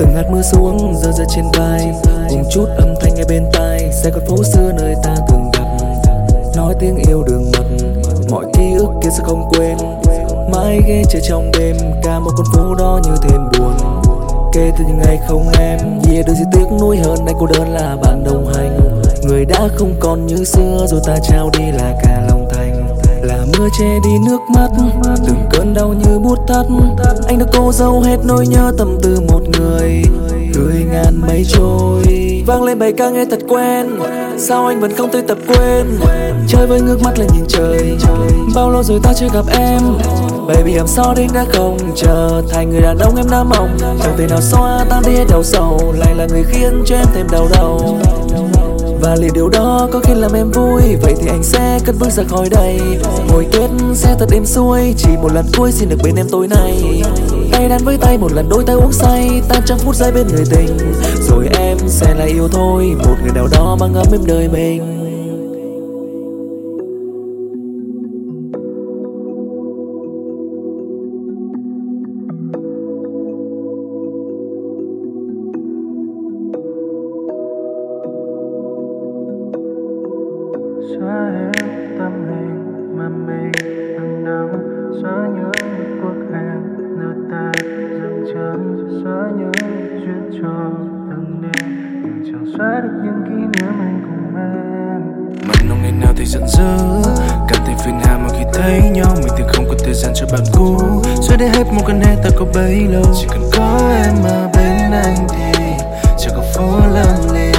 Từng hạt mưa xuống rơi rơi trên vai, cùng chút âm thanh nghe bên tai xe con phố xưa nơi ta từng gặp. Nói tiếng yêu đường mật, mọi ký ức kia sẽ không quên. Mãi ghé chờ trong đêm, cả một con phố đó như thêm buồn. Kể từ những ngày không em, yeah, đôi gì tiếc nuối hơn nay cô đơn là bạn đồng hành. Người đã không còn như xưa rồi ta trao đi là cả lòng thành. Là mưa che đi nước mắt, từng cơn đau như bút thắt. Anh đã cô dâu hết nỗi nhớ tâm tư một người. Cười ngàn mây trôi vang lên bài ca nghe thật quen. Sao anh vẫn không tới tập quên? Chơi với ngước mắt là nhìn trời. Bao lâu rồi ta chưa gặp em? Baby I'm sorry đã không trở thành người đàn ông em đã mong. Chẳng thể nào xóa tan đi hết đầu sầu, lại là người khiến cho em thêm đau đầu. Và liệu điều đó có khi làm em vui? Vậy thì anh sẽ cất bước ra khỏi đây. Hồi kết sẽ thật êm xuôi, chỉ một lần cuối xin được bên em tối nay. Tay đan với tay một lần đôi tay uống say, tan trong phút giây bên người tình. Rồi em sẽ là yêu thôi, một người nào đó mang ấm êm đời mình. Xóa hết tâm hình mà mình từng đau, xóa nhớ những cuộc hẹn nơi ta dừng chân, xóa nhớ những chuyện trò từng đêm, nhưng chẳng xóa được những kỷ niệm anh cùng em. Mặn nồng ngày nào thì giận dữ, cảm thấy phiền hà mà khi thấy nhau mình thì không có thời gian cho bạn cũ. Xóa đi hết một căn hệ ta có bấy lâu, chỉ cần có em ở bên anh thì chẳng có phố lầm lì,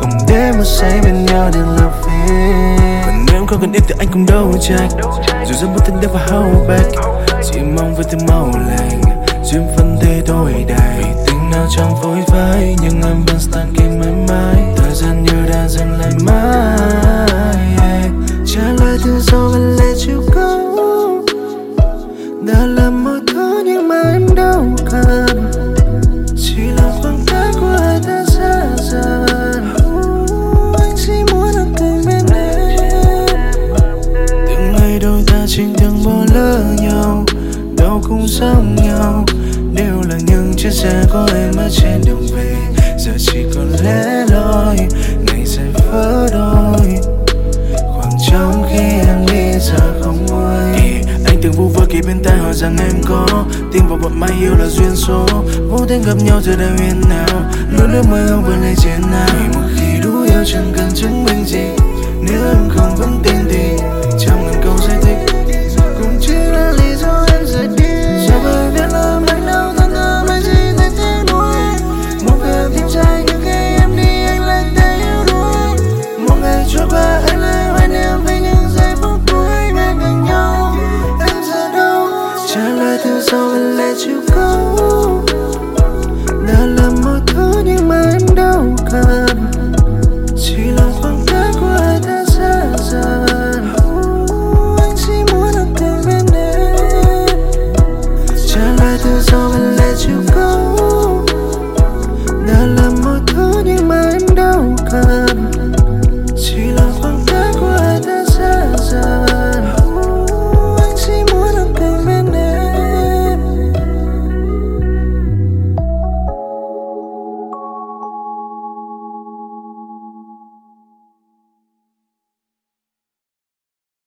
không để mà say bên nhau đến là phiền. Còn nếu không cần em thì anh cũng đâu trách, dù rất muốn tin đáp và hold back, chỉ mong với tiếng màu lành duyên phân thế đổi đài. Vì tình nào trong vội vãi nhưng em vẫn stand kia mãi mãi, thời gian như đã dừng lại mãi. Yeah. Trả lời từ gió vẫn lệ chiều cống đã là mọi thứ nhưng mà em đâu cần, chỉ là khoảng cách của hai ta xa dần. Anh chỉ muốn được cùng bên em, từng ngày đôi ta chính từng bỏ lỡ nhau, đâu cũng giống nhau, đều là những chiếc xe có em ở trên đường về. Giờ chỉ còn lẻ loi, ngày sẽ vỡ đôi, khoảng trống khi em đi ra không nguôi. Anh từng vu vơ kỳ bên tai hỏi rằng em có tin vào bọn mai yêu là duyên số, vô tình gặp nhau giờ đã huyền nào, nỗi nước mơ không vẫn lại trên nào. Chẳng cần chứng minh gì, nếu em không vững tin thì chẳng cần câu giải thích, cũng chỉ là lý do em rời đi. Giờ bởi biết làm lạnh đau thân ấm hay gì thấy thế đuối. Một ngày tìm trai nhưng khi em đi anh lại thấy yêu đuối. Một ngày trôi qua anh lại hoài niệm về những giây phút cuối bên cạnh nhau. Em giờ đâu? Trả lời từ sau vẫn lệ chiều cũ đã làm mọi thứ nhưng mà em đâu cần.